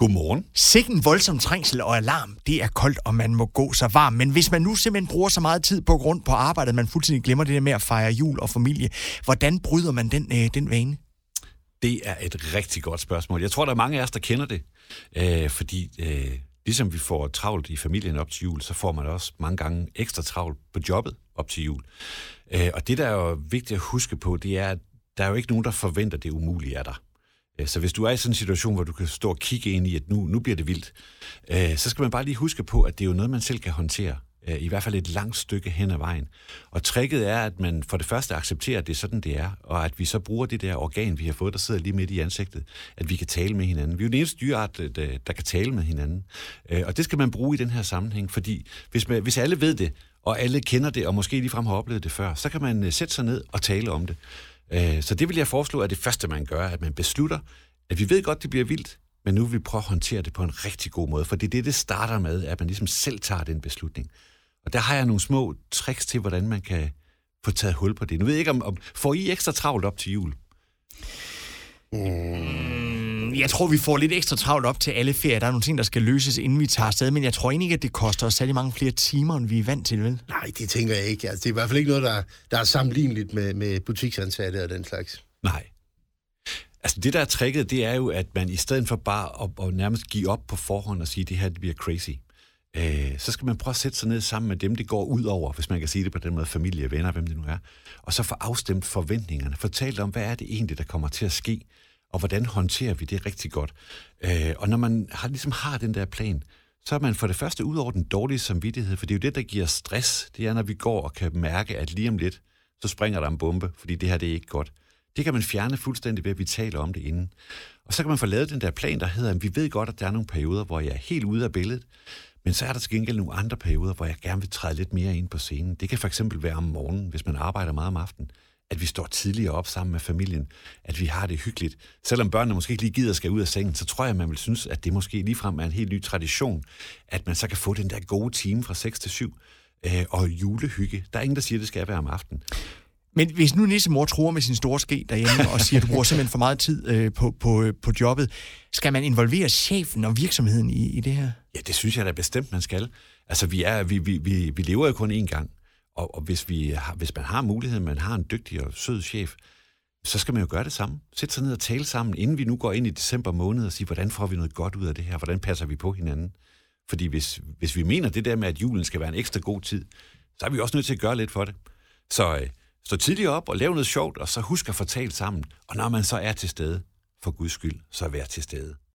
Godmorgen. Sikke en voldsom trængsel og alarm. Det er koldt, og man må gå så varm. Men hvis man nu simpelthen bruger så meget tid på grund på arbejdet, man fuldstændig glemmer det der med at fejre jul og familie, hvordan bryder man den vane? Det er et rigtig godt spørgsmål. Jeg tror, der er mange af os, der kender det. Fordi ligesom vi får travlt i familien op til jul, så får man også mange gange ekstra travlt på jobbet op til jul. Og det, der er jo vigtigt at huske på, det er, at der er jo ikke nogen, der forventer det umulige af dig. Så hvis du er i sådan en situation, hvor du kan stå og kigge ind i, at nu bliver det vildt, så skal man bare lige huske på, at det er jo noget, man selv kan håndtere. I hvert fald et langt stykke hen ad vejen. Og tricket er, at man for det første accepterer, at det er sådan, det er, og at vi så bruger det der organ, vi har fået, der sidder lige midt i ansigtet, at vi kan tale med hinanden. Vi er jo den eneste dyreart, der kan tale med hinanden. Og det skal man bruge i den her sammenhæng, fordi hvis alle ved det, og alle kender det, og måske ligefrem har oplevet det før, så kan man sætte sig ned og tale om det. Så det vil jeg foreslå, at det første, man gør, at man beslutter, at vi ved godt, det bliver vildt, men nu vil vi prøve at håndtere det på en rigtig god måde, for det er det starter med, at man ligesom selv tager den beslutning. Og der har jeg nogle små tricks til, hvordan man kan få taget hul på det. Nu ved jeg ikke, om får I ekstra travlt op til jul? Jeg tror, vi får lidt ekstra travlt op til alle ferier. Der er nogle ting, der skal løses, inden vi tager afsted, men jeg tror egentlig ikke, at det koster os særlig mange flere timer, end vi er vant til, vel? Nej, det tænker jeg ikke. Altså, det er i hvert fald ikke noget, der er sammenligneligt med butiksansatte og den slags. Nej. Altså, det der er tricket, det er jo, at man i stedet for bare at nærmest give op på forhånd og sige, det her det bliver crazy, så skal man prøve at sætte sig ned sammen med dem, det går ud over, hvis man kan sige det på den måde, familie, venner, hvem det nu er, og så få afstemt forventningerne, fortalt om, hvad er det egentlig, der kommer til at ske, og hvordan håndterer vi det rigtig godt. Og når man ligesom har den der plan, så er man for det første ud over den dårlige samvittighed, for det er jo det, der giver stress. Det er, når vi går og kan mærke, at lige om lidt, så springer der en bombe, fordi det her, det er ikke godt. Det kan man fjerne fuldstændig ved, at vi taler om det inden. Og så kan man få lavet den der plan, der hedder, at vi ved godt, at der er nogle perioder, hvor jeg er helt ude af billedet, men så er der til gengæld nogle andre perioder, hvor jeg gerne vil træde lidt mere ind på scenen. Det kan fx være om morgenen, hvis man arbejder meget om aftenen, at vi står tidligere op sammen med familien, at vi har det hyggeligt. Selvom børnene måske ikke lige gider skal ud af sengen, så tror jeg, man vil synes, at det måske ligefrem er en helt ny tradition, at man så kan få den der gode time fra 6 til 7 og julehygge. Der er ingen, der siger, at det skal være om aftenen. Men hvis nu nissemor truer med sin store ske derhjemme og siger, at du bruger simpelthen for meget tid på jobbet, skal man involvere chefen og virksomheden i det her? Ja, det synes jeg da bestemt, man skal. Altså, vi lever jo kun én gang. Og hvis man har muligheden, man har en dygtig og sød chef, så skal man jo gøre det samme. Sætte sig ned og tale sammen, inden vi nu går ind i december måned og sige, hvordan får vi noget godt ud af det her? Hvordan passer vi på hinanden? Fordi hvis vi mener det der med, at julen skal være en ekstra god tid, så er vi også nødt til at gøre lidt for det. Så stå tidligere op og lav noget sjovt, og så husk at få talt sammen. Og når man så er til stede, for Guds skyld, så vær til stede.